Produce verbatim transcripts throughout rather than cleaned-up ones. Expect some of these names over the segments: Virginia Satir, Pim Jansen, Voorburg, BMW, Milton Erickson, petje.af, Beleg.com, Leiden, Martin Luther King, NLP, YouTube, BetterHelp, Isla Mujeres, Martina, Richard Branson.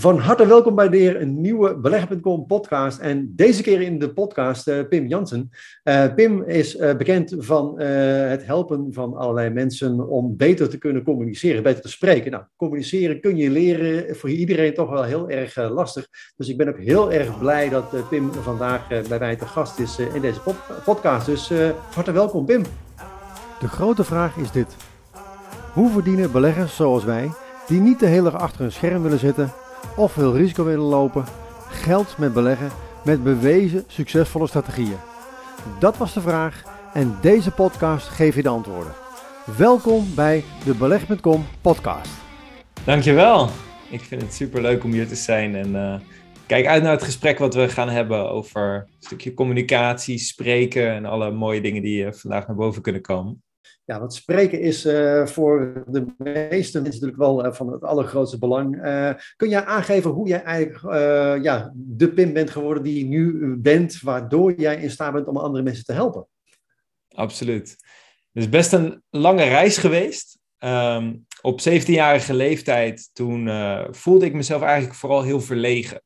Van harte welkom bij weer een nieuwe Beleg punt com podcast. En deze keer in de podcast uh, Pim Jansen. Uh, Pim is uh, bekend van uh, het helpen van allerlei mensen om beter te kunnen communiceren, beter te spreken. Nou, communiceren kun je leren, voor iedereen toch wel heel erg uh, lastig. Dus ik ben ook heel erg blij dat uh, Pim vandaag uh, bij mij te gast is uh, in deze pod- podcast. Dus uh, harte welkom, Pim. De grote vraag is dit. Hoe verdienen beleggers zoals wij, die niet te heel erg achter hun scherm willen zitten of veel risico willen lopen, geld met beleggen met bewezen succesvolle strategieën? Dat was de vraag en deze podcast geeft je de antwoorden. Welkom bij de Beleg punt com podcast. Dankjewel. Ik vind het super leuk om hier te zijn en uh, kijk uit naar het gesprek wat we gaan hebben over een stukje communicatie, spreken en alle mooie dingen die uh, vandaag naar boven kunnen komen. Ja, want spreken is uh, voor de meeste mensen natuurlijk wel uh, van het allergrootste belang. Uh, kun jij aangeven hoe jij eigenlijk uh, ja, de Pim bent geworden die je nu bent, waardoor jij in staat bent om andere mensen te helpen? Absoluut. Het is best een lange reis geweest. Um, op zeventienjarige leeftijd, toen uh, voelde ik mezelf eigenlijk vooral heel verlegen.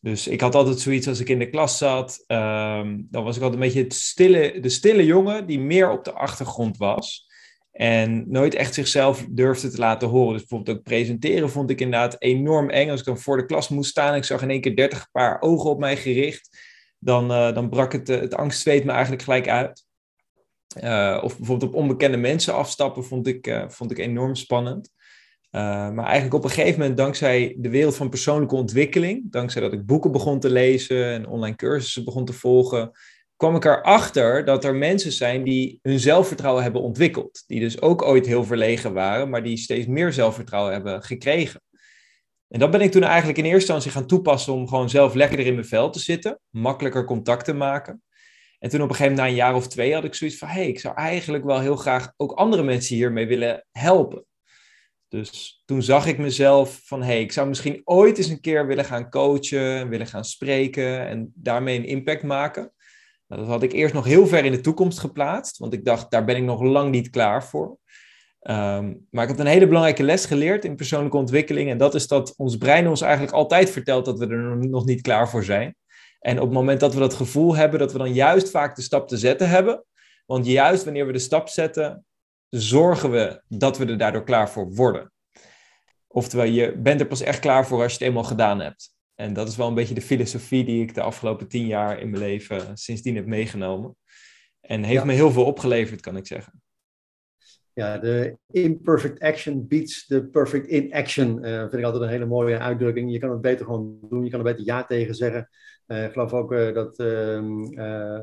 Dus ik had altijd zoiets als ik in de klas zat, um, dan was ik altijd een beetje het stille, de stille jongen die meer op de achtergrond was. En nooit echt zichzelf durfde te laten horen. Dus bijvoorbeeld ook presenteren vond ik inderdaad enorm eng. Als ik dan voor de klas moest staan, ik zag in één keer dertig paar ogen op mij gericht. Dan, uh, dan brak het, uh, het angstzweet me eigenlijk gelijk uit. Uh, of bijvoorbeeld op onbekende mensen afstappen vond ik, uh, vond ik enorm spannend. Uh, maar eigenlijk op een gegeven moment, dankzij de wereld van persoonlijke ontwikkeling, dankzij dat ik boeken begon te lezen en online cursussen begon te volgen, kwam ik erachter dat er mensen zijn die hun zelfvertrouwen hebben ontwikkeld. Die dus ook ooit heel verlegen waren, maar die steeds meer zelfvertrouwen hebben gekregen. En dat ben ik toen eigenlijk in eerste instantie gaan toepassen om gewoon zelf lekkerder in mijn vel te zitten, makkelijker contact te maken. En toen op een gegeven moment, na een jaar of twee, had ik zoiets van, hé, hey, ik zou eigenlijk wel heel graag ook andere mensen hiermee willen helpen. Dus toen zag ik mezelf van, hé, hey, ik zou misschien ooit eens een keer willen gaan coachen, willen gaan spreken en daarmee een impact maken. Nou, dat had ik eerst nog heel ver in de toekomst geplaatst, want ik dacht, daar ben ik nog lang niet klaar voor. Um, maar ik had een hele belangrijke les geleerd in persoonlijke ontwikkeling en dat is dat ons brein ons eigenlijk altijd vertelt dat we er nog niet klaar voor zijn. En op het moment dat we dat gevoel hebben, dat we dan juist vaak de stap te zetten hebben, want juist wanneer we de stap zetten, zorgen we dat we er daardoor klaar voor worden. Oftewel, je bent er pas echt klaar voor als je het eenmaal gedaan hebt. En dat is wel een beetje de filosofie die ik de afgelopen tien jaar in mijn leven sindsdien heb meegenomen. En heeft ja. me heel veel opgeleverd, kan ik zeggen. Ja, de imperfect action beats the perfect inaction. Uh, vind ik altijd een hele mooie uitdrukking. Je kan het beter gewoon doen, je kan er beter ja tegen zeggen. Uh, ik geloof ook uh, dat uh, uh,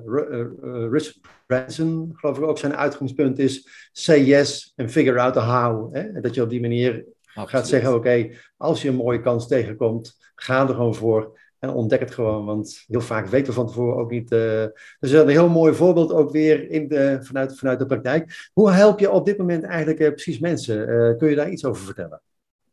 Richard Branson, geloof ik ook, zijn uitgangspunt is say yes and figure out the how. Hè? Dat je op die manier Absoluut. gaat zeggen, oké, okay, als je een mooie kans tegenkomt, ga er gewoon voor. En ontdek het gewoon, want heel vaak weten we van tevoren ook niet. Uh... Dus dat is een heel mooi voorbeeld ook weer in de, vanuit, vanuit de praktijk. Hoe help je op dit moment eigenlijk uh, precies mensen? Uh, kun je daar iets over vertellen?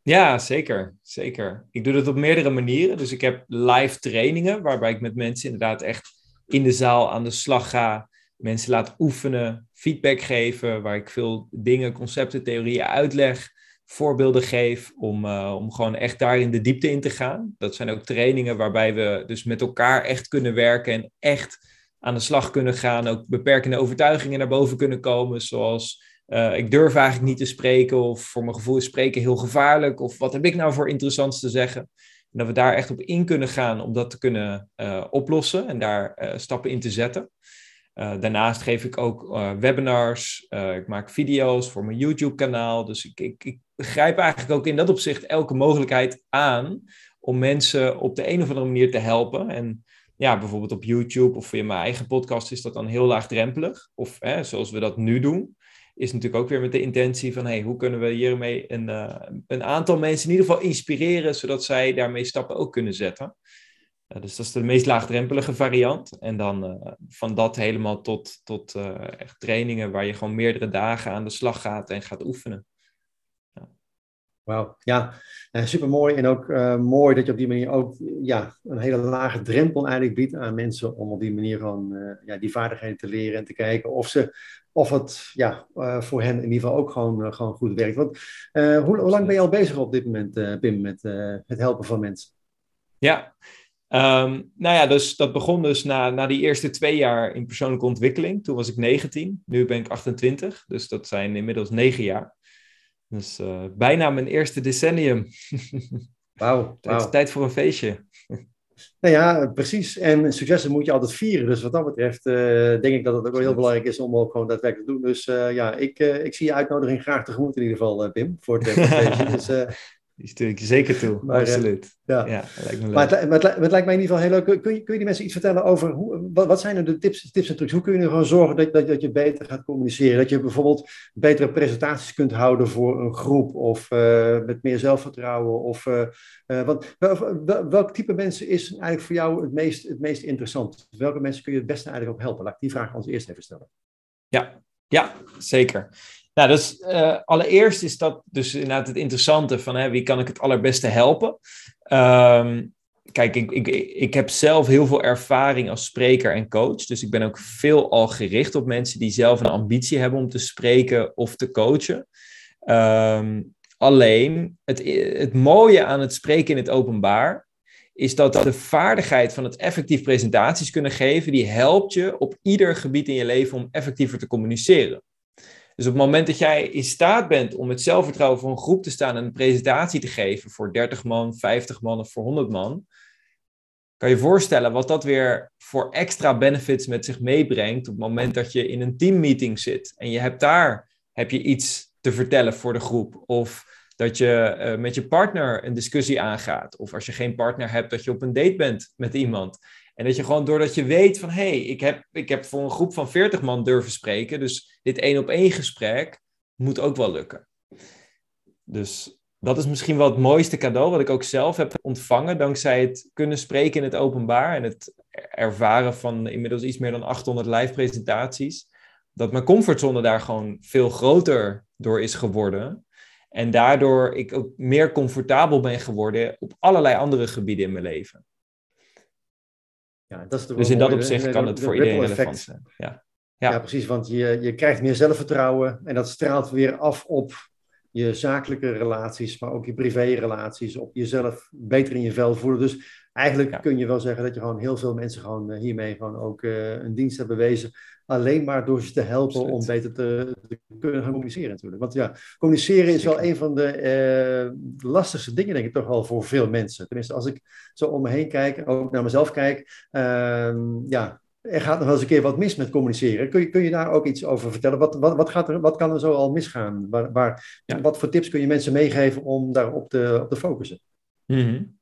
Ja, zeker, zeker. Ik doe dat op meerdere manieren. Dus ik heb live trainingen, waarbij ik met mensen inderdaad echt in de zaal aan de slag ga. Mensen laat oefenen, feedback geven, waar ik veel dingen, concepten, theorieën uitleg. Voorbeelden geef om, uh, om gewoon echt daar in de diepte in te gaan. Dat zijn ook trainingen waarbij we dus met elkaar echt kunnen werken en echt aan de slag kunnen gaan. Ook beperkende overtuigingen naar boven kunnen komen, zoals uh, ik durf eigenlijk niet te spreken of voor mijn gevoel is spreken heel gevaarlijk of wat heb ik nou voor interessants te zeggen. En dat we daar echt op in kunnen gaan om dat te kunnen uh, oplossen en daar uh, stappen in te zetten. Uh, daarnaast geef ik ook uh, webinars, uh, ik maak video's voor mijn YouTube-kanaal. Dus ik, ik, ik grijp eigenlijk ook in dat opzicht elke mogelijkheid aan om mensen op de een of andere manier te helpen. En ja, bijvoorbeeld op YouTube of in mijn eigen podcast is dat dan heel laagdrempelig. Of hè, zoals we dat nu doen, is natuurlijk ook weer met de intentie van hey, hoe kunnen we hiermee een, uh, een aantal mensen in ieder geval inspireren, zodat zij daarmee stappen ook kunnen zetten. Uh, dus dat is de meest laagdrempelige variant. En dan uh, van dat helemaal tot, tot uh, echt trainingen waar je gewoon meerdere dagen aan de slag gaat en gaat oefenen. Ja. Wauw, ja, supermooi en ook uh, mooi dat je op die manier ook ja, een hele lage drempel eigenlijk biedt aan mensen om op die manier gewoon uh, ja, die vaardigheden te leren en te kijken of, ze, of het ja, uh, voor hen in ieder geval ook gewoon, uh, gewoon goed werkt. Want uh, hoe, hoe lang ben je al bezig op dit moment, uh, Pim, met uh, het helpen van mensen? Ja, um, nou ja, dus dat begon dus na, na die eerste twee jaar in persoonlijke ontwikkeling. Toen was ik negentien, nu ben ik achtentwintig, dus dat zijn inmiddels negen jaar. Dus uh, bijna mijn eerste decennium. Wauw. Het is tijd voor een feestje. Nou ja, precies. En successen moet je altijd vieren. Dus wat dat betreft uh, denk ik dat het ook wel heel belangrijk is om ook gewoon daadwerkelijk te doen. Dus uh, ja, ik, uh, ik zie je uitnodiging graag tegemoet in ieder geval, uh, Pim, voor het feestje. Dus, uh, die stuur ik je zeker toe, maar, absoluut. Ja, ja lijkt me maar, het, maar, het, maar het lijkt mij in ieder geval heel leuk. Kun je, kun je die mensen iets vertellen over, hoe, wat, wat zijn er de tips, tips en trucs? Hoe kun je er gewoon zorgen dat, dat, dat je beter gaat communiceren? Dat je bijvoorbeeld betere presentaties kunt houden voor een groep of uh, met meer zelfvertrouwen? Of, uh, uh, wat, wel, wel, welk type mensen is eigenlijk voor jou het meest, het meest interessant? Welke mensen kun je het beste eigenlijk op helpen? Laat ik die vraag als eerst even stellen. Ja, ja zeker. Nou, dus uh, allereerst is dat dus inderdaad het interessante van hè, wie kan ik het allerbeste helpen. Um, kijk, ik, ik, ik heb zelf heel veel ervaring als spreker en coach. Dus ik ben ook veelal gericht op mensen die zelf een ambitie hebben om te spreken of te coachen. Um, alleen, het, het mooie aan het spreken in het openbaar is dat de vaardigheid van het effectief presentaties kunnen geven, die helpt je op ieder gebied in je leven om effectiever te communiceren. Dus op het moment dat jij in staat bent om met zelfvertrouwen voor een groep te staan en een presentatie te geven voor dertig man, vijftig man of voor honderd man, kan je voorstellen wat dat weer voor extra benefits met zich meebrengt op het moment dat je in een teammeeting zit en je hebt daar heb je iets te vertellen voor de groep of dat je uh, met je partner een discussie aangaat of als je geen partner hebt dat je op een date bent met iemand en dat je gewoon doordat je weet van hé, hey, ik, heb, ik heb voor een groep van veertig man durven spreken, dus dit één-op-één gesprek moet ook wel lukken. Dus dat is misschien wel het mooiste cadeau wat ik ook zelf heb ontvangen dankzij het kunnen spreken in het openbaar en het ervaren van inmiddels iets meer dan achthonderd live presentaties. Dat mijn comfortzone daar gewoon veel groter door is geworden. En daardoor ik ook meer comfortabel ben geworden op allerlei andere gebieden in mijn leven. Ja, dat is dus in dat opzicht kan het voor iedereen relevant zijn. Ja. Ja. Ja, precies, want je, je krijgt meer zelfvertrouwen en dat straalt weer af op je zakelijke relaties, maar ook je privé-relaties, op jezelf beter in je vel voelen. Dus eigenlijk ja. kun je wel zeggen dat je gewoon heel veel mensen gewoon hiermee gewoon ook uh, een dienst hebben bewezen, alleen maar door ze te helpen Absoluut. om beter te, te kunnen gaan communiceren natuurlijk. Want ja, communiceren is wel een van de uh, lastigste dingen, denk ik, toch wel voor veel mensen. Tenminste, als ik zo om me heen kijk, ook naar mezelf kijk, uh, ja... Er gaat nog wel eens een keer wat mis met communiceren. Kun je, kun je daar ook iets over vertellen? Wat, wat, wat, gaat er, wat kan er zo al misgaan? Waar, waar, ja. Wat voor tips kun je mensen meegeven om daarop te, op te focussen? Mm-hmm.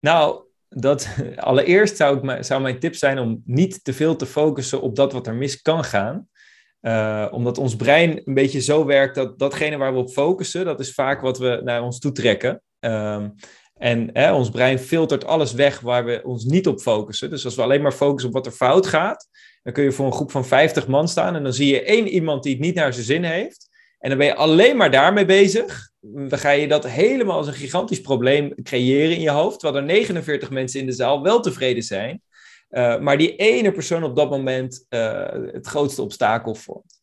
Nou, dat, allereerst zou, ik, zou mijn tip zijn om niet te veel te focussen op dat wat er mis kan gaan. Uh, omdat ons brein een beetje zo werkt dat datgene waar we op focussen, dat is vaak wat we naar ons toe trekken. Um, En hè, ons brein filtert alles weg waar we ons niet op focussen. Dus als we alleen maar focussen op wat er fout gaat, dan kun je voor een groep van vijftig man staan en dan zie je één iemand die het niet naar zijn zin heeft. En dan ben je alleen maar daarmee bezig. Dan ga je dat helemaal als een gigantisch probleem creëren in je hoofd, terwijl er negenenveertig mensen in de zaal wel tevreden zijn. Uh, maar die ene persoon op dat moment uh, het grootste obstakel vormt.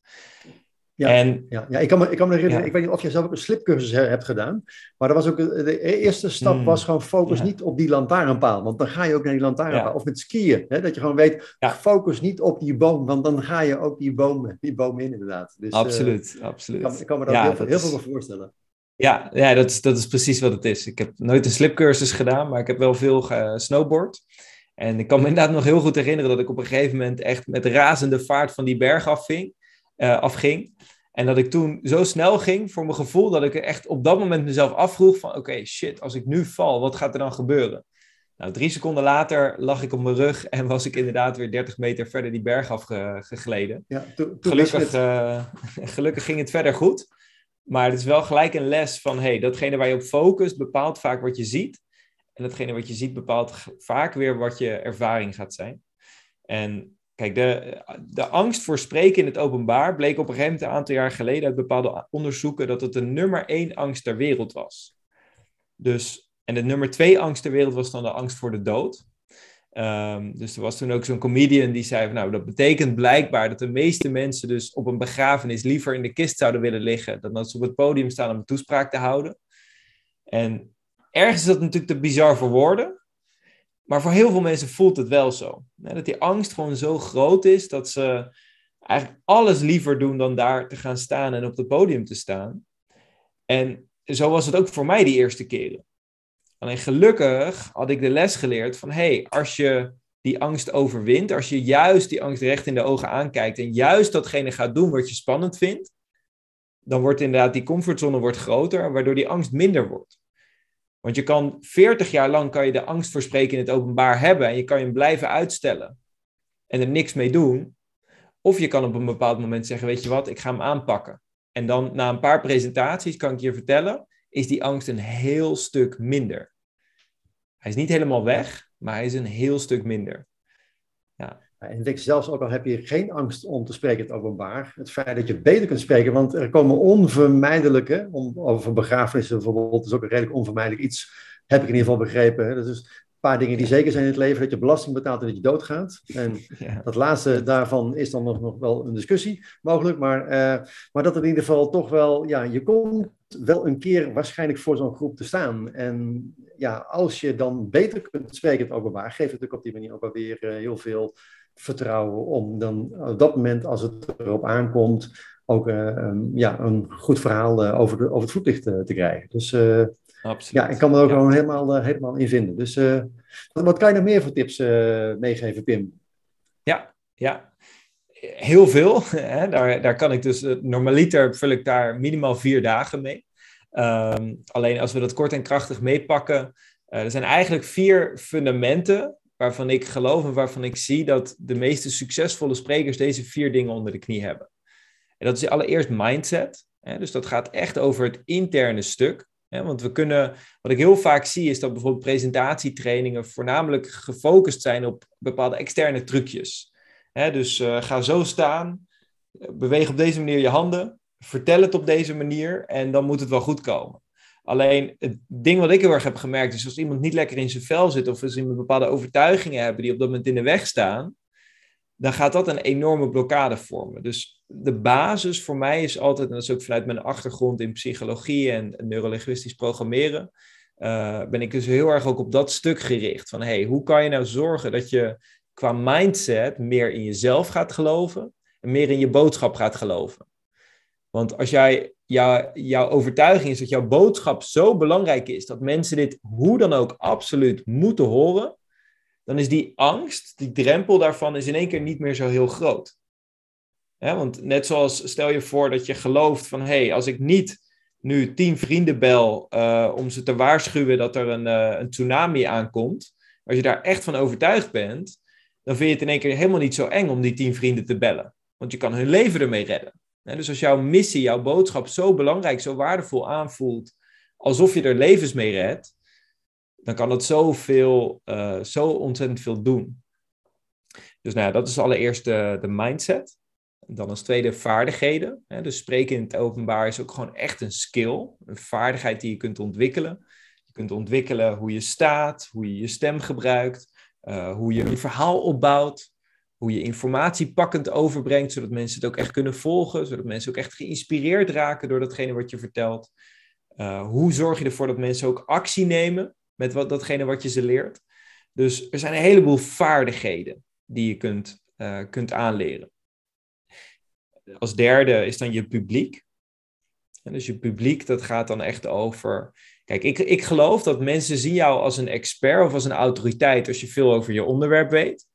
Ja, en, ja, ja, ik kan me, ik kan me herinneren, ja. ik weet niet of jij zelf ook een slipcursus he, hebt gedaan, maar dat was ook, de eerste stap mm, was gewoon focus ja. niet op die lantaarnpaal, want dan ga je ook naar die lantaarnpaal, ja. of met skiën, hè, dat je gewoon weet, ja. focus niet op die boom, want dan ga je ook die boom, die boom in inderdaad. Dus, absoluut, uh, absoluut. Ik kan, ik kan me daar ja, heel, dat heel veel voor voorstellen. Ja, ja dat, is, dat is precies wat het is. Ik heb nooit een slipcursus gedaan, maar ik heb wel veel gesnowboard. En ik kan me inderdaad nog heel goed herinneren dat ik op een gegeven moment echt met razende vaart van die berg afving. Uh, afging. En dat ik toen zo snel ging voor mijn gevoel dat ik echt op dat moment mezelf afvroeg van oké, okay, shit, als ik nu val, wat gaat er dan gebeuren? Nou, drie seconden later lag ik op mijn rug en was ik inderdaad weer dertig meter verder die berg afgegleden. Ja, to- to- gelukkig, uh, gelukkig ging het verder goed. Maar het is wel gelijk een les van hey, datgene waar je op focust bepaalt vaak wat je ziet. En datgene wat je ziet bepaalt vaak weer wat je ervaring gaat zijn. En Kijk, de, de angst voor spreken in het openbaar bleek op een gegeven moment een aantal jaar geleden uit bepaalde onderzoeken dat het de nummer één angst ter wereld was. Dus, en de nummer twee angst ter wereld was dan de angst voor de dood. Um, dus er was toen ook zo'n comedian die zei van, nou, dat betekent blijkbaar dat de meeste mensen dus op een begrafenis liever in de kist zouden willen liggen dan dat ze op het podium staan om een toespraak te houden. En ergens is dat natuurlijk te bizar voor woorden. Maar voor heel veel mensen voelt het wel zo. Dat die angst gewoon zo groot is dat ze eigenlijk alles liever doen dan daar te gaan staan en op het podium te staan. En zo was het ook voor mij die eerste keren. Alleen gelukkig had ik de les geleerd van, hé, hey, als je die angst overwint, als je juist die angst recht in de ogen aankijkt en juist datgene gaat doen wat je spannend vindt, dan wordt inderdaad die comfortzone wordt groter, waardoor die angst minder wordt. Want je kan veertig jaar lang kan je de angst voor spreken in het openbaar hebben en je kan je hem blijven uitstellen en er niks mee doen. Of je kan op een bepaald moment zeggen, weet je wat, ik ga hem aanpakken. En dan na een paar presentaties, kan ik je vertellen, is die angst een heel stuk minder. Hij is niet helemaal weg, maar hij is een heel stuk minder. Ja. En ik denk zelfs ook al heb je geen angst om te spreken in het openbaar, het feit dat je beter kunt spreken, want er komen onvermijdelijke, om, over begrafenissen bijvoorbeeld, is ook een redelijk onvermijdelijk iets, heb ik in ieder geval begrepen. Hè? Dat is een paar dingen die zeker zijn in het leven, dat je belasting betaalt en dat je doodgaat. En ja. Dat laatste daarvan is dan nog, nog wel een discussie mogelijk, maar, uh, maar dat in ieder geval toch wel, ja, je komt wel een keer waarschijnlijk voor zo'n groep te staan. En ja, als je dan beter kunt spreken in het openbaar, geeft het natuurlijk op die manier ook alweer uh, heel veel vertrouwen om dan op dat moment, als het erop aankomt, ook uh, um, ja, een goed verhaal uh, over, de, over het voetlicht uh, te krijgen. Dus uh, ja, ik kan me er ook ja. gewoon helemaal, uh, helemaal in vinden. Dus uh, wat, wat kan je nog meer voor tips uh, meegeven, Pim? Ja, ja. Heel veel. Hè? Daar, daar kan ik dus, normaliter vul ik daar minimaal vier dagen mee. Um, alleen als we dat kort en krachtig meepakken, uh, er zijn eigenlijk vier fundamenten waarvan ik geloof en waarvan ik zie dat de meeste succesvolle sprekers deze vier dingen onder de knie hebben. En dat is allereerst mindset. Hè? Dus dat gaat echt over het interne stuk. Hè? Want we kunnen, wat ik heel vaak zie, is dat bijvoorbeeld presentatietrainingen voornamelijk gefocust zijn op bepaalde externe trucjes. Hè? Dus uh, ga zo staan, beweeg op deze manier je handen, vertel het op deze manier en dan moet het wel goed komen. Alleen het ding wat ik heel erg heb gemerkt is als iemand niet lekker in zijn vel zit of als iemand bepaalde overtuigingen hebben die op dat moment in de weg staan, dan gaat dat een enorme blokkade vormen. Dus de basis voor mij is altijd, en dat is ook vanuit mijn achtergrond in psychologie en neurolinguïstisch programmeren, uh, ben ik dus heel erg ook op dat stuk gericht. Van hey, hoe kan je nou zorgen dat je qua mindset meer in jezelf gaat geloven en meer in je boodschap gaat geloven? Want als jij, jou, jouw overtuiging is dat jouw boodschap zo belangrijk is, dat mensen dit hoe dan ook absoluut moeten horen, dan is die angst, die drempel daarvan, is in één keer niet meer zo heel groot. Hè, want net zoals, stel je voor dat je gelooft van, hé, hey, als ik niet nu tien vrienden bel uh, om ze te waarschuwen dat er een, uh, een tsunami aankomt, als je daar echt van overtuigd bent, dan vind je het in één keer helemaal niet zo eng om die tien vrienden te bellen. Want je kan hun leven ermee redden. Dus als jouw missie, jouw boodschap zo belangrijk, zo waardevol aanvoelt, alsof je er levens mee redt, dan kan dat zoveel, uh, zo ontzettend veel doen. Dus nou ja, dat is allereerst de, de mindset. Dan als tweede vaardigheden. Dus spreken in het openbaar is ook gewoon echt een skill, een vaardigheid die je kunt ontwikkelen. Je kunt ontwikkelen hoe je staat, hoe je je stem gebruikt, uh, hoe je je verhaal opbouwt. Hoe je informatie pakkend overbrengt, zodat mensen het ook echt kunnen volgen. Zodat mensen ook echt geïnspireerd raken door datgene wat je vertelt. Uh, hoe zorg je ervoor dat mensen ook actie nemen met wat, datgene wat je ze leert. Dus er zijn een heleboel vaardigheden die je kunt, uh, kunt aanleren. Als derde is dan je publiek. En dus je publiek, dat gaat dan echt over... Kijk, ik, ik geloof dat mensen zien jou als een expert of als een autoriteit als je veel over je onderwerp weet.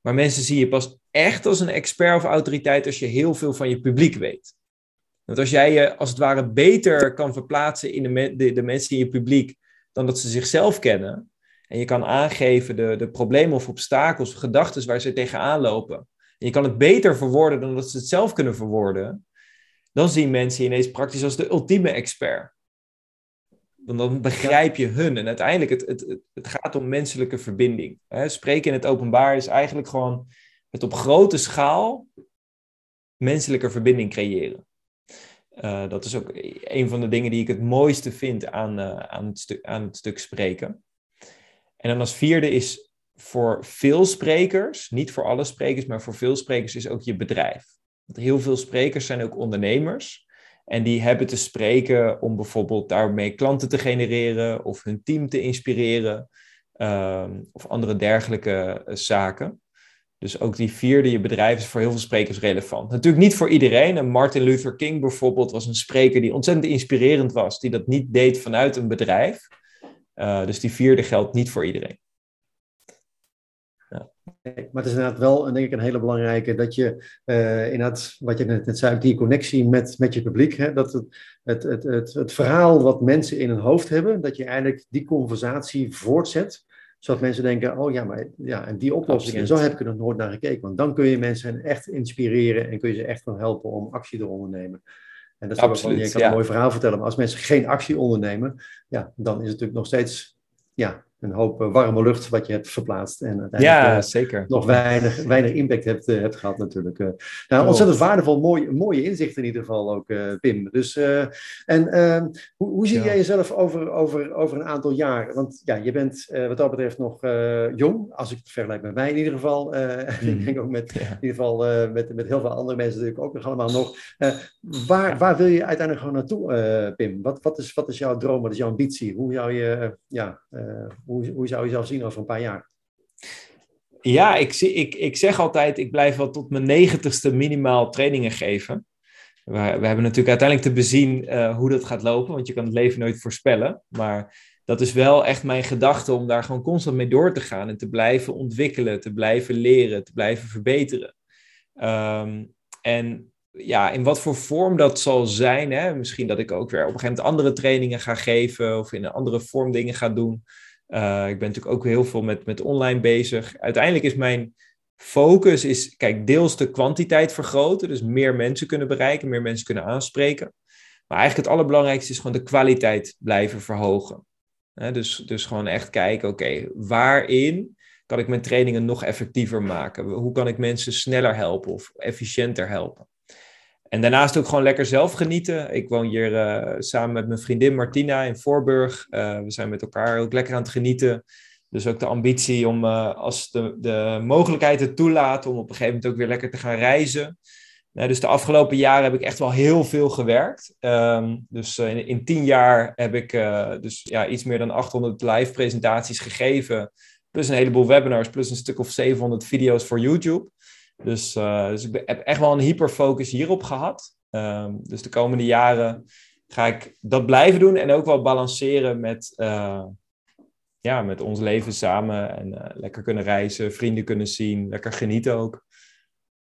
Maar mensen zien je pas echt als een expert of autoriteit als je heel veel van je publiek weet. Want als jij je als het ware beter kan verplaatsen in de, me- de, de mensen in je publiek dan dat ze zichzelf kennen. En je kan aangeven de, de problemen of obstakels of gedachten waar ze tegenaan lopen. En je kan het beter verwoorden dan dat ze het zelf kunnen verwoorden. Dan zien mensen je ineens praktisch als de ultieme expert. Want dan begrijp je hun. En uiteindelijk, het, het, het gaat om menselijke verbinding. Hè? Spreken in het openbaar is eigenlijk gewoon het op grote schaal menselijke verbinding creëren. Uh, dat is ook een van de dingen die ik het mooiste vind aan, uh, aan, het stu- aan het stuk spreken. En dan als vierde is voor veel sprekers, niet voor alle sprekers, maar voor veel sprekers is ook je bedrijf. Want heel veel sprekers zijn ook ondernemers. En die hebben te spreken om bijvoorbeeld daarmee klanten te genereren of hun team te inspireren uh, of andere dergelijke uh, zaken. Dus ook die vierde, je bedrijf, is voor heel veel sprekers relevant. Natuurlijk niet voor iedereen. En Martin Luther King bijvoorbeeld was een spreker die ontzettend inspirerend was, die dat niet deed vanuit een bedrijf. Uh, dus die vierde geldt niet voor iedereen. Ja. Maar het is inderdaad wel, denk ik, een hele belangrijke, dat je uh, inderdaad, wat je net, net zei, die connectie met, met je publiek, hè, dat het, het, het, het, het verhaal wat mensen in hun hoofd hebben, dat je eigenlijk die conversatie voortzet, zodat mensen denken, oh ja, maar ja, en die oplossing, en zo heb ik er nog nooit naar gekeken, want dan kun je mensen echt inspireren en kun je ze echt gaan helpen om actie te ondernemen. En dat is Absoluut, ook wel, je kan ja. een mooi verhaal vertellen, maar als mensen geen actie ondernemen, ja, dan is het natuurlijk nog steeds, ja, een hoop warme lucht wat je hebt verplaatst. En uiteindelijk ja, zeker. nog weinig, weinig impact hebt, hebt gehad natuurlijk. Nou, ontzettend waardevol, mooi, mooie inzichten in ieder geval ook, uh, Pim. Dus, uh, en uh, hoe, hoe zie ja. jij jezelf over, over, over een aantal jaar? Want ja, je bent uh, wat dat betreft nog uh, jong, als ik het vergelijk met mij in ieder geval. Uh, mm. Ik denk ook met, ja. in ieder geval, uh, met, met heel veel andere mensen natuurlijk ook nog allemaal nog. Uh, waar, ja. waar wil je uiteindelijk gewoon naartoe, uh, Pim? Wat, wat, is, wat is jouw droom? Wat is jouw ambitie? Hoe zou je... Uh, ja, uh, Hoe, hoe zou je zelf zien over een paar jaar? Ja, ik, ik, ik zeg altijd, ik blijf wel tot mijn negentigste minimaal trainingen geven. We, we hebben natuurlijk uiteindelijk te bezien uh, hoe dat gaat lopen, want je kan het leven nooit voorspellen. Maar dat is wel echt mijn gedachte om daar gewoon constant mee door te gaan en te blijven ontwikkelen, te blijven leren, te blijven verbeteren. Um, en ja, in wat voor vorm dat zal zijn, hè? Misschien dat ik ook weer op een gegeven moment andere trainingen ga geven of in een andere vorm dingen ga doen. Uh, ik ben natuurlijk ook heel veel met, met online bezig. Uiteindelijk is mijn focus, is, kijk, deels de kwantiteit vergroten. Dus meer mensen kunnen bereiken, meer mensen kunnen aanspreken. Maar eigenlijk het allerbelangrijkste is gewoon de kwaliteit blijven verhogen. He, dus, dus gewoon echt kijken, oké, okay, waarin kan ik mijn trainingen nog effectiever maken? Hoe kan ik mensen sneller helpen of efficiënter helpen? En daarnaast ook gewoon lekker zelf genieten. Ik woon hier uh, samen met mijn vriendin Martina in Voorburg. Uh, we zijn met elkaar ook lekker aan het genieten. Dus ook de ambitie om, uh, als de, de mogelijkheid het toelaat, om op een gegeven moment ook weer lekker te gaan reizen. Nou, dus de afgelopen jaren heb ik echt wel heel veel gewerkt. Um, dus uh, in, in tien jaar heb ik uh, dus, ja, iets meer dan achthonderd live presentaties gegeven. Plus een heleboel webinars, plus een stuk of zevenhonderd video's voor YouTube. Dus, uh, dus ik ben, heb echt wel een hyperfocus hierop gehad. Um, dus de komende jaren ga ik dat blijven doen. En ook wel balanceren met, uh, ja, met ons leven samen. En uh, lekker kunnen reizen, vrienden kunnen zien, lekker genieten ook.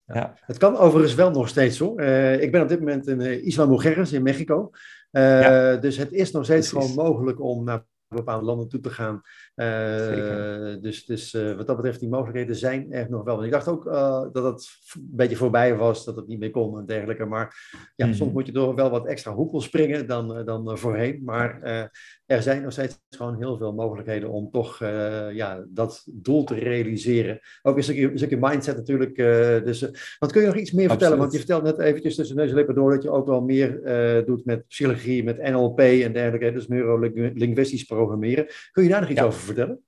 Ja. Ja. Het kan overigens wel nog steeds, hoor. Uh, ik ben op dit moment in uh, Isla Mujeres in Mexico. Uh, ja. Dus het is nog steeds Precies. gewoon mogelijk om naar bepaalde landen toe te gaan. Uh, dus dus uh, wat dat betreft, die mogelijkheden zijn er nog wel. Want ik dacht ook uh, dat het een beetje voorbij was, dat het niet meer kon en dergelijke. Maar ja, mm-hmm. soms moet je door wel wat extra hoepel springen dan, dan voorheen. Maar uh, er zijn nog steeds gewoon heel veel mogelijkheden om toch uh, ja, dat doel te realiseren. Ook een stukje, een stukje mindset natuurlijk. Uh, dus, uh, want kun je nog iets meer Absoluut. vertellen? Want je vertelde net eventjes tussen neus en lippen door dat je ook wel meer uh, doet met psychologie, met N L P en dergelijke. Dus neurolinguistisch programmeren. Kun je daar nog iets ja. over vertellen?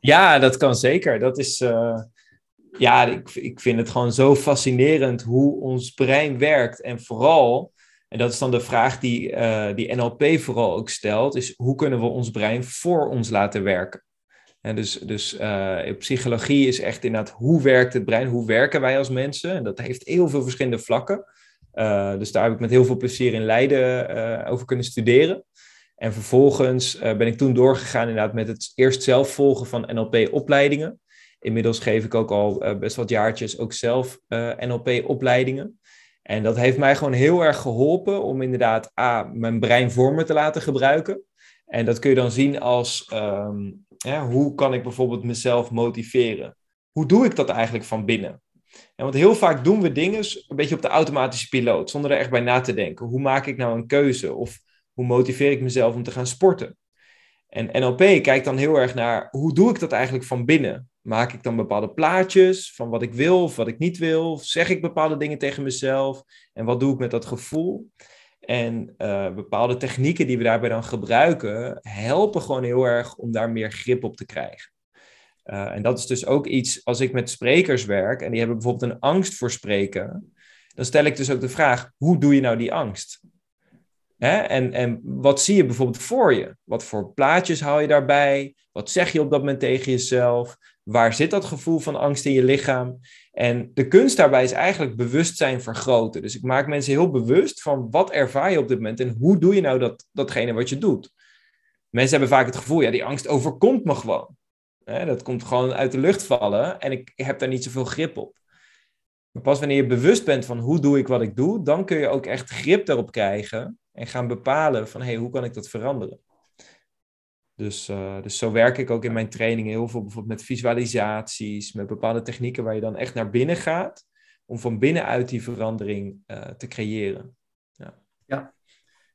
Ja, dat kan zeker. Dat is, uh, ja, ik, ik vind het gewoon zo fascinerend hoe ons brein werkt. En vooral, en dat is dan de vraag die, uh, die N L P vooral ook stelt, is hoe kunnen we ons brein voor ons laten werken? En dus dus uh, psychologie is echt inderdaad, hoe werkt het brein? Hoe werken wij als mensen? En dat heeft heel veel verschillende vlakken. Uh, dus daar heb ik met heel veel plezier in Leiden uh, over kunnen studeren. En vervolgens uh, ben ik toen doorgegaan inderdaad met het eerst zelf volgen van N L P-opleidingen. Inmiddels geef ik ook al uh, best wat jaartjes ook zelf uh, N L P-opleidingen. En dat heeft mij gewoon heel erg geholpen om inderdaad A, mijn brein voor me te laten gebruiken. En dat kun je dan zien als, um, ja, hoe kan ik bijvoorbeeld mezelf motiveren? Hoe doe ik dat eigenlijk van binnen? En want heel vaak doen we dingen een beetje op de automatische piloot, zonder er echt bij na te denken. Hoe maak ik nou een keuze? Of hoe motiveer ik mezelf om te gaan sporten? En N L P kijkt dan heel erg naar, hoe doe ik dat eigenlijk van binnen? Maak ik dan bepaalde plaatjes van wat ik wil of wat ik niet wil? Of zeg ik bepaalde dingen tegen mezelf? En wat doe ik met dat gevoel? En uh, bepaalde technieken die we daarbij dan gebruiken, helpen gewoon heel erg om daar meer grip op te krijgen. Uh, en dat is dus ook iets, als ik met sprekers werk en die hebben bijvoorbeeld een angst voor spreken, dan stel ik dus ook de vraag, hoe doe je nou die angst? Hè? En, en wat zie je bijvoorbeeld voor je? Wat voor plaatjes haal je daarbij? Wat zeg je op dat moment tegen jezelf? Waar zit dat gevoel van angst in je lichaam? En de kunst daarbij is eigenlijk bewustzijn vergroten. Dus ik maak mensen heel bewust van wat ervaar je op dit moment en hoe doe je nou dat, datgene wat je doet? Mensen hebben vaak het gevoel, ja, die angst overkomt me gewoon. Hè, dat komt gewoon uit de lucht vallen en ik heb daar niet zoveel grip op. Maar pas wanneer je bewust bent van hoe doe ik wat ik doe, dan kun je ook echt grip daarop krijgen en gaan bepalen van, hé, hey, hoe kan ik dat veranderen? Dus, uh, dus zo werk ik ook in mijn trainingen heel veel bijvoorbeeld met visualisaties, met bepaalde technieken waar je dan echt naar binnen gaat, om van binnenuit die verandering uh, te creëren. Ja. Ja.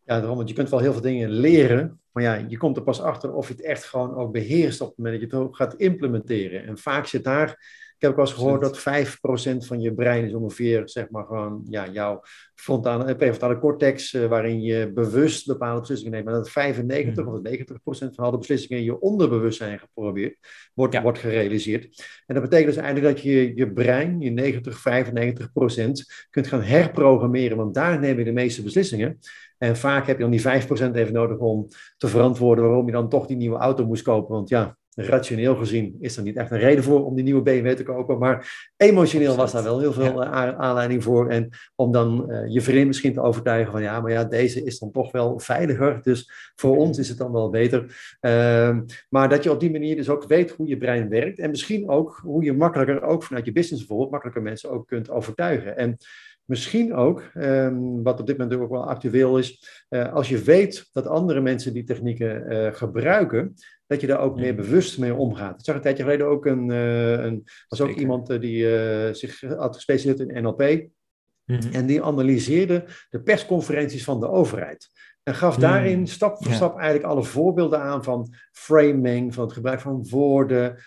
Ja, daarom, want je kunt wel heel veel dingen leren, maar ja, je komt er pas achter of je het echt gewoon ook beheerst op het moment dat je het ook gaat implementeren. En vaak zit daar, ik heb ook wel eens gehoord dat vijf procent van je brein is ongeveer, zeg maar gewoon, ja, jouw frontale, prefrontale cortex, uh, waarin je bewust bepaalde beslissingen neemt, maar dat vijfennegentig hmm. of negentig procent van alle beslissingen in je onderbewustzijn geprobeerd, wordt, ja. wordt gerealiseerd. En dat betekent dus eigenlijk dat je je brein, je negentig, vijfennegentig procent, kunt gaan herprogrammeren, want daar neem je de meeste beslissingen. En vaak heb je dan die vijf procent even nodig om te verantwoorden waarom je dan toch die nieuwe auto moest kopen. Want ja, rationeel gezien is er niet echt een reden voor om die nieuwe B M W te kopen. Maar emotioneel was daar wel heel veel ja. aanleiding voor. En om dan uh, je vriend misschien te overtuigen van ja, maar ja, deze is dan toch wel veiliger. Dus voor ons is het dan wel beter. Uh, maar dat je op die manier dus ook weet hoe je brein werkt. En misschien ook hoe je makkelijker, ook vanuit je business bijvoorbeeld, makkelijker mensen ook kunt overtuigen. En misschien ook, um, wat op dit moment ook wel actueel is, uh, als je weet dat andere mensen die technieken uh, gebruiken, dat je daar ook ja. meer bewust mee omgaat. Ik zag een tijdje geleden ook een, uh, een was ook Zeker. iemand uh, die uh, zich had gespecialiseerd in N L P. Mm-hmm. En die analyseerde de persconferenties van de overheid. En gaf daarin stap voor ja. stap eigenlijk alle voorbeelden aan van framing, van het gebruik van woorden, uh,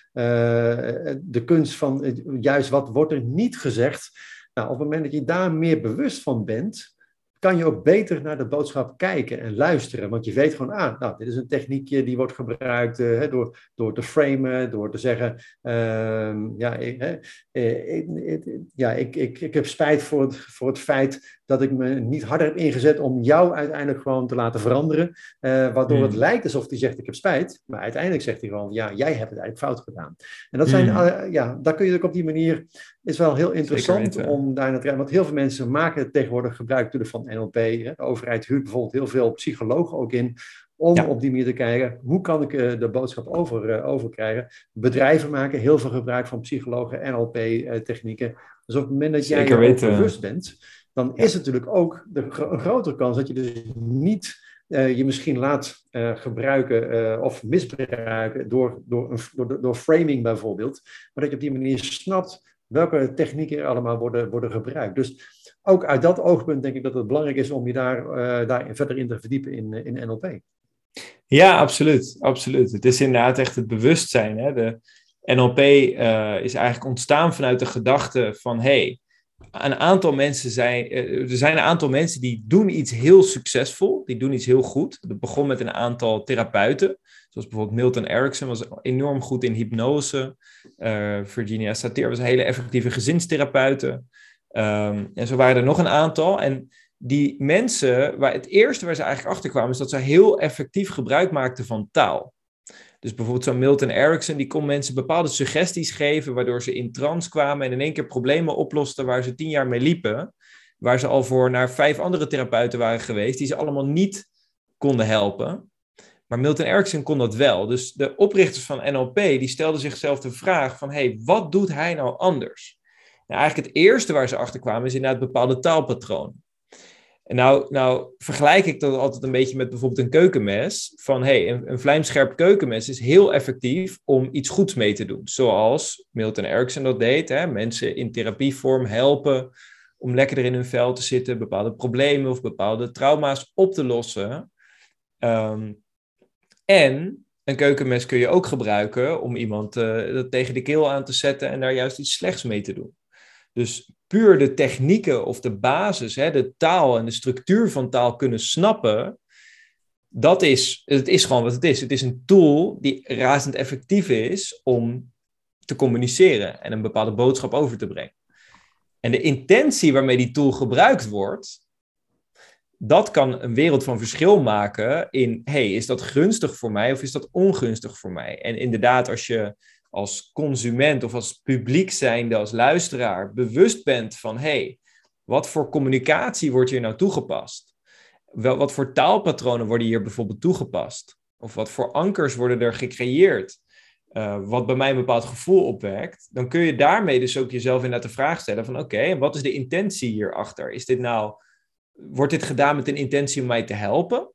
de kunst van uh, juist wat wordt er niet gezegd. Nou, op het moment dat je daar meer bewust van bent, kan je ook beter naar de boodschap kijken en luisteren. Want je weet gewoon, ah, nou, dit is een techniekje die wordt gebruikt uh, door, door te framen, door te zeggen, uh, ja, ik, eh, ik, ik, ja ik, ik, ik heb spijt voor het, voor het feit dat ik me niet harder heb ingezet om jou uiteindelijk gewoon te laten veranderen. Uh, waardoor mm. het lijkt alsof hij zegt, ik heb spijt. Maar uiteindelijk zegt hij gewoon, ja, jij hebt het eigenlijk fout gedaan. En dat zijn, mm. uh, ja, daar kun je ook op die manier, is wel heel interessant niet, om daar naar te kijken. Want heel veel mensen maken tegenwoordig gebruik natuurlijk van N L P. Hè? De overheid huurt bijvoorbeeld heel veel psychologen ook in, om ja. op die manier te kijken, hoe kan ik uh, de boodschap over, uh, overkrijgen? Bedrijven maken heel veel gebruik van psychologen, N L P-technieken. Uh, dus op het moment dat jij er bewust bent, dan ja. is natuurlijk ook de gro- grotere kans dat je dus niet uh, je misschien laat uh, gebruiken uh, of misbruiken door, door, een, door, door framing bijvoorbeeld. Maar dat je op die manier snapt welke technieken er allemaal worden, worden gebruikt. Dus ook uit dat oogpunt denk ik dat het belangrijk is om je daar, uh, daar verder in te verdiepen in, in N L P. Ja, absoluut, absoluut. Het is inderdaad echt het bewustzijn. Hè? De N L P uh, is eigenlijk ontstaan vanuit de gedachte van, hey, een aantal mensen zijn, er zijn een aantal mensen die doen iets heel succesvol, die doen iets heel goed. Dat begon met een aantal therapeuten, zoals bijvoorbeeld Milton Erickson was enorm goed in hypnose. Uh, Virginia Satir was een hele effectieve gezinstherapeute. Um, en zo waren er nog een aantal. En die mensen, waar het eerste waar ze eigenlijk achter kwamen, is dat ze heel effectief gebruik maakten van taal. Dus bijvoorbeeld zo'n Milton Erickson, die kon mensen bepaalde suggesties geven, waardoor ze in trance kwamen en in één keer problemen oplosten waar ze tien jaar mee liepen. Waar ze al voor naar vijf andere therapeuten waren geweest, die ze allemaal niet konden helpen. Maar Milton Erickson kon dat wel. Dus de oprichters van N L P, die stelden zichzelf de vraag van, hey, wat doet hij nou anders? Nou, eigenlijk het eerste waar ze achter kwamen is inderdaad bepaalde taalpatronen. En nou, nou vergelijk ik dat altijd een beetje met bijvoorbeeld een keukenmes. Van hey, een, een vlijmscherp keukenmes is heel effectief om iets goeds mee te doen. Zoals Milton Erickson dat deed. Hè? Mensen in therapievorm helpen om lekkerder in hun vel te zitten. Bepaalde problemen of bepaalde trauma's op te lossen. Um, en Een keukenmes kun je ook gebruiken om iemand uh, tegen de keel aan te zetten en daar juist iets slechts mee te doen. Dus puur de technieken of de basis, hè, de taal en de structuur van taal kunnen snappen, dat is, het is gewoon wat het is. Het is een tool die razend effectief is om te communiceren en een bepaalde boodschap over te brengen. En de intentie waarmee die tool gebruikt wordt, dat kan een wereld van verschil maken in, hey, is dat gunstig voor mij of is dat ongunstig voor mij? En inderdaad, als je als consument of als publiek zijnde, als luisteraar, bewust bent van, hey, wat voor communicatie wordt hier nou toegepast? Wel, wat voor taalpatronen worden hier bijvoorbeeld toegepast? Of wat voor ankers worden er gecreëerd? Uh, wat bij mij een bepaald gevoel opwekt, dan kun je daarmee dus ook jezelf inderdaad de vraag stellen van, oké, okay, en wat is de intentie hierachter? Is dit nou... Wordt dit gedaan met een intentie om mij te helpen?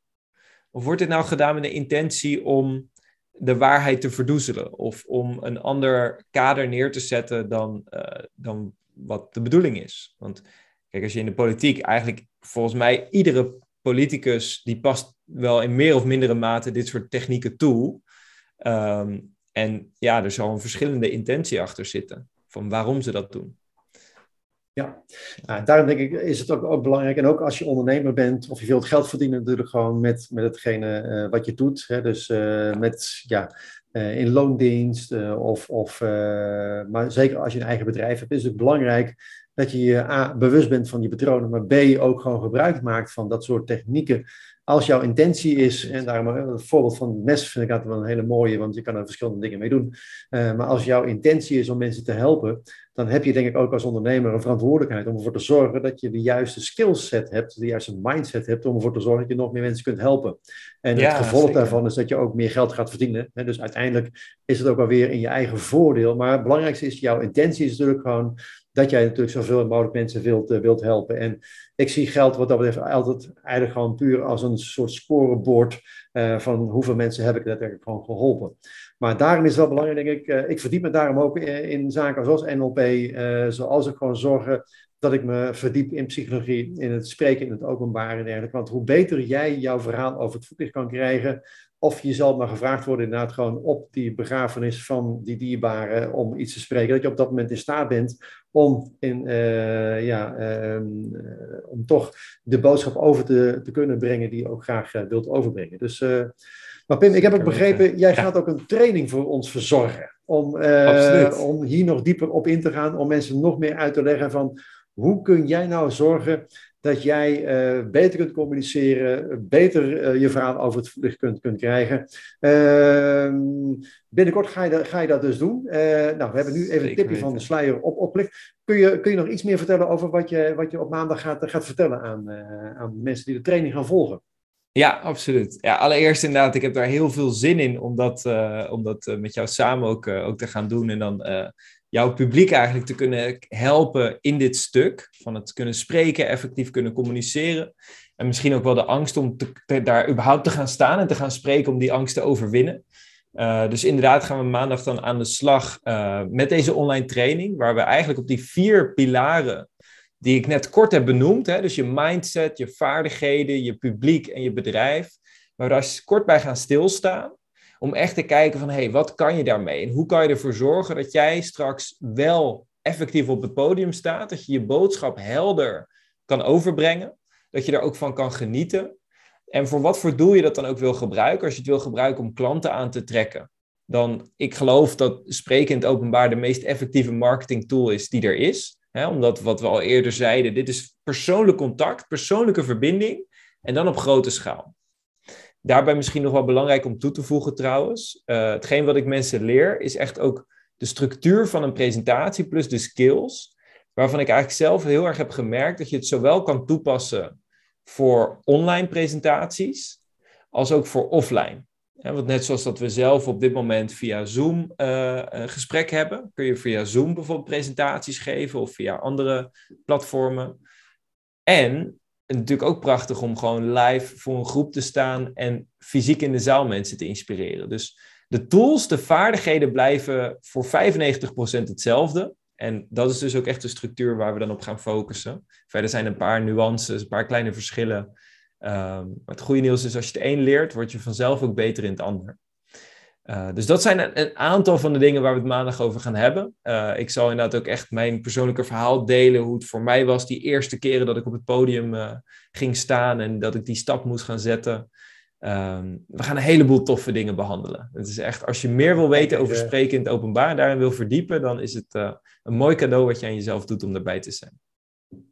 Of wordt dit nou gedaan met een intentie om de waarheid te verdoezelen? Of om een ander kader neer te zetten dan, uh, dan wat de bedoeling is? Want kijk, als je in de politiek eigenlijk, volgens mij, iedere politicus die past wel in meer of mindere mate dit soort technieken toe. Um, en ja, er zal een verschillende intentie achter zitten van waarom ze dat doen. Ja, nou, daarom denk ik is het ook, ook belangrijk. En ook als je ondernemer bent of je wilt geld verdienen, natuurlijk gewoon met, met hetgene uh, wat je doet. Hè? Dus uh, met, ja, uh, in loondienst uh, of, of uh, maar zeker als je een eigen bedrijf hebt, is het belangrijk dat je je A, bewust bent van die patronen, maar B, ook gewoon gebruik maakt van dat soort technieken. Als jouw intentie is, en daarom het voorbeeld van het mes vind ik altijd wel een hele mooie, want je kan er verschillende dingen mee doen. Uh, maar als jouw intentie is om mensen te helpen, dan heb je denk ik ook als ondernemer een verantwoordelijkheid om ervoor te zorgen dat je de juiste skillset hebt, de juiste mindset hebt, om ervoor te zorgen dat je nog meer mensen kunt helpen. En ja, het gevolg zeker. Daarvan is dat je ook meer geld gaat verdienen. Hè? Dus uiteindelijk is het ook alweer in je eigen voordeel. Maar het belangrijkste is, jouw intentie is natuurlijk gewoon dat jij natuurlijk zoveel mogelijk mensen wilt, uh, wilt helpen. En ik zie geld wat dat betreft altijd eigenlijk gewoon puur als een soort scorebord uh, van hoeveel mensen heb ik daadwerkelijk gewoon geholpen. Maar daarom is het wel belangrijk, denk ik, uh, ik verdiep me daarom ook in, in zaken zoals N L P, uh, zoals ik gewoon zorgen dat ik me verdiep in psychologie, in het spreken, in het openbaar en dergelijke. Want hoe beter jij jouw verhaal over het voetlicht kan krijgen, of je zal maar gevraagd worden inderdaad gewoon op die begrafenis van die dierbare om iets te spreken, dat je op dat moment in staat bent om, in, uh, ja, um, om toch de boodschap over te, te kunnen brengen die je ook graag uh, wilt overbrengen. Dus, uh, maar Pim, ik heb ook begrepen, jij gaat ook een training voor ons verzorgen om, uh, om hier nog dieper op in te gaan, om mensen nog meer uit te leggen van hoe kun jij nou zorgen dat jij uh, beter kunt communiceren, beter uh, je verhaal over het voetlicht kunt, kunt krijgen. Uh, binnenkort ga je, ga je dat dus doen. Uh, nou, we hebben nu even Zeker een tipje weten. Van de sluier op, oplicht. Kun je, kun je nog iets meer vertellen over wat je, wat je op maandag gaat, gaat vertellen aan, uh, aan mensen die de training gaan volgen? Ja, absoluut. Ja, allereerst inderdaad, ik heb daar heel veel zin in om dat, uh, om dat uh, met jou samen ook, uh, ook te gaan doen en dan Uh, jouw publiek eigenlijk te kunnen helpen in dit stuk. Van het kunnen spreken, effectief kunnen communiceren. En misschien ook wel de angst om te, te, daar überhaupt te gaan staan en te gaan spreken om die angst te overwinnen. Uh, dus inderdaad gaan we maandag dan aan de slag uh, met deze online training. Waar we eigenlijk op die vier pilaren die ik net kort heb benoemd. Hè, dus je mindset, je vaardigheden, je publiek en je bedrijf. Waar we daar kort bij gaan stilstaan. Om echt te kijken van, hé, hey, wat kan je daarmee? En hoe kan je ervoor zorgen dat jij straks wel effectief op het podium staat? Dat je je boodschap helder kan overbrengen. Dat je daar ook van kan genieten. En voor wat voor doel je dat dan ook wil gebruiken? Als je het wil gebruiken om klanten aan te trekken. Dan, ik geloof dat spreken in het openbaar de meest effectieve marketingtool is die er is. He, omdat, wat we al eerder zeiden, dit is persoonlijk contact, persoonlijke verbinding. En dan op grote schaal. Daarbij misschien nog wel belangrijk om toe te voegen trouwens. Uh, hetgeen wat ik mensen leer is echt ook de structuur van een presentatie plus de skills. Waarvan ik eigenlijk zelf heel erg heb gemerkt dat je het zowel kan toepassen voor online presentaties als ook voor offline. En want net zoals dat we zelf op dit moment via Zoom uh, een gesprek hebben, kun je via Zoom bijvoorbeeld presentaties geven of via andere platformen. En En natuurlijk ook prachtig om gewoon live voor een groep te staan en fysiek in de zaal mensen te inspireren. Dus de tools, de vaardigheden blijven voor vijfennegentig procent hetzelfde. En dat is dus ook echt de structuur waar we dan op gaan focussen. Verder zijn er een paar nuances, een paar kleine verschillen. Um, maar het goede nieuws is, als je het een leert, word je vanzelf ook beter in het ander. Uh, dus dat zijn een, een aantal van de dingen waar we het maandag over gaan hebben. Uh, ik zal inderdaad ook echt mijn persoonlijke verhaal delen, hoe het voor mij was die eerste keren dat ik op het podium uh, ging staan en dat ik die stap moest gaan zetten. Um, we gaan een heleboel toffe dingen behandelen. Het is echt, als je meer wil weten over spreken in het openbaar, daarin wil verdiepen, dan is het uh, een mooi cadeau wat je aan jezelf doet om erbij te zijn.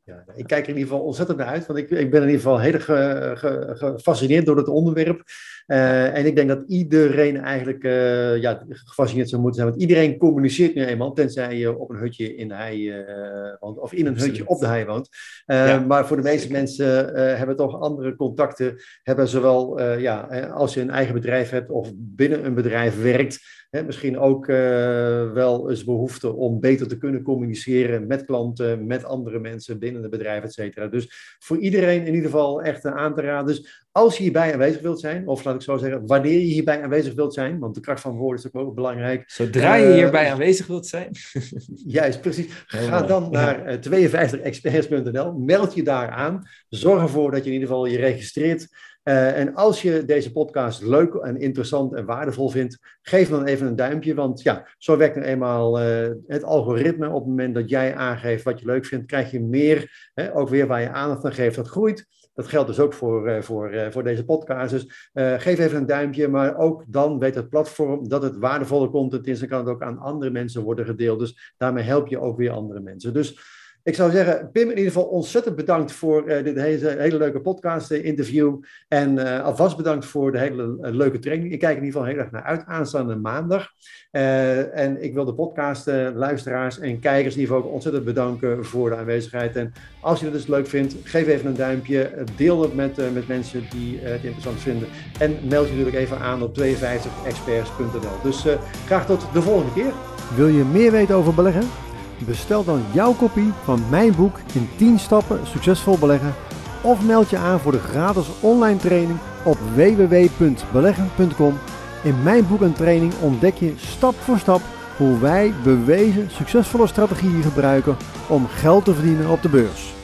Ja, ik kijk er in ieder geval ontzettend naar uit, want ik, ik ben in ieder geval heel ge, ge, gefascineerd door het onderwerp. Uh, en ik denk dat iedereen eigenlijk uh, ja, gefascineerd zou moeten zijn, want iedereen communiceert nu eenmaal, tenzij je op een hutje in de hei woont, uh, of in een Absoluut. hutje op de hei woont. Uh, ja, maar voor de meeste zeker. mensen uh, hebben toch andere contacten, hebben zowel uh, ja, als je een eigen bedrijf hebt of binnen een bedrijf werkt, hè, misschien ook uh, wel eens behoefte om beter te kunnen communiceren met klanten, met andere mensen binnen het bedrijf, et cetera. Dus voor iedereen in ieder geval echt aan te raden. Dus als je hierbij aanwezig wilt zijn, of laat ik zo zeggen, wanneer je hierbij aanwezig wilt zijn, want de kracht van woorden is ook belangrijk. Zodra je hierbij uh, aanwezig wilt zijn. Juist, precies. Ga dan naar uh, vijftig twee experts punt n l, meld je daar aan, zorg ervoor dat je in ieder geval je registreert. Uh, en als je deze podcast leuk en interessant en waardevol vindt, geef dan even een duimpje. Want ja, zo werkt nu eenmaal uh, het algoritme. Op het moment dat jij aangeeft wat je leuk vindt, krijg je meer. Hè, ook weer waar je aandacht aan geeft, dat groeit. Dat geldt dus ook voor, uh, voor, uh, voor deze podcast. Dus uh, geef even een duimpje. Maar ook dan weet het platform dat het waardevolle content is. Dan kan het ook aan andere mensen worden gedeeld. Dus daarmee help je ook weer andere mensen. Dus ik zou zeggen, Pim, in ieder geval ontzettend bedankt voor uh, dit hele, hele leuke podcast-interview. En uh, alvast bedankt voor de hele uh, leuke training. Ik kijk in ieder geval heel erg naar uit, aanstaande maandag. Uh, en ik wil de podcast, uh, luisteraars en kijkers in ieder geval ook ontzettend bedanken voor de aanwezigheid. En als je het dus leuk vindt, geef even een duimpje. Deel het met, uh, met mensen die uh, het interessant vinden. En meld je natuurlijk even aan op vijftig twee experts punt n l. Dus uh, graag tot de volgende keer. Wil je meer weten over beleggen? Bestel dan jouw kopie van mijn boek in tien stappen succesvol beleggen of meld je aan voor de gratis online training op w w w punt beleggen punt com. In mijn boek en training ontdek je stap voor stap hoe wij bewezen succesvolle strategieën gebruiken om geld te verdienen op de beurs.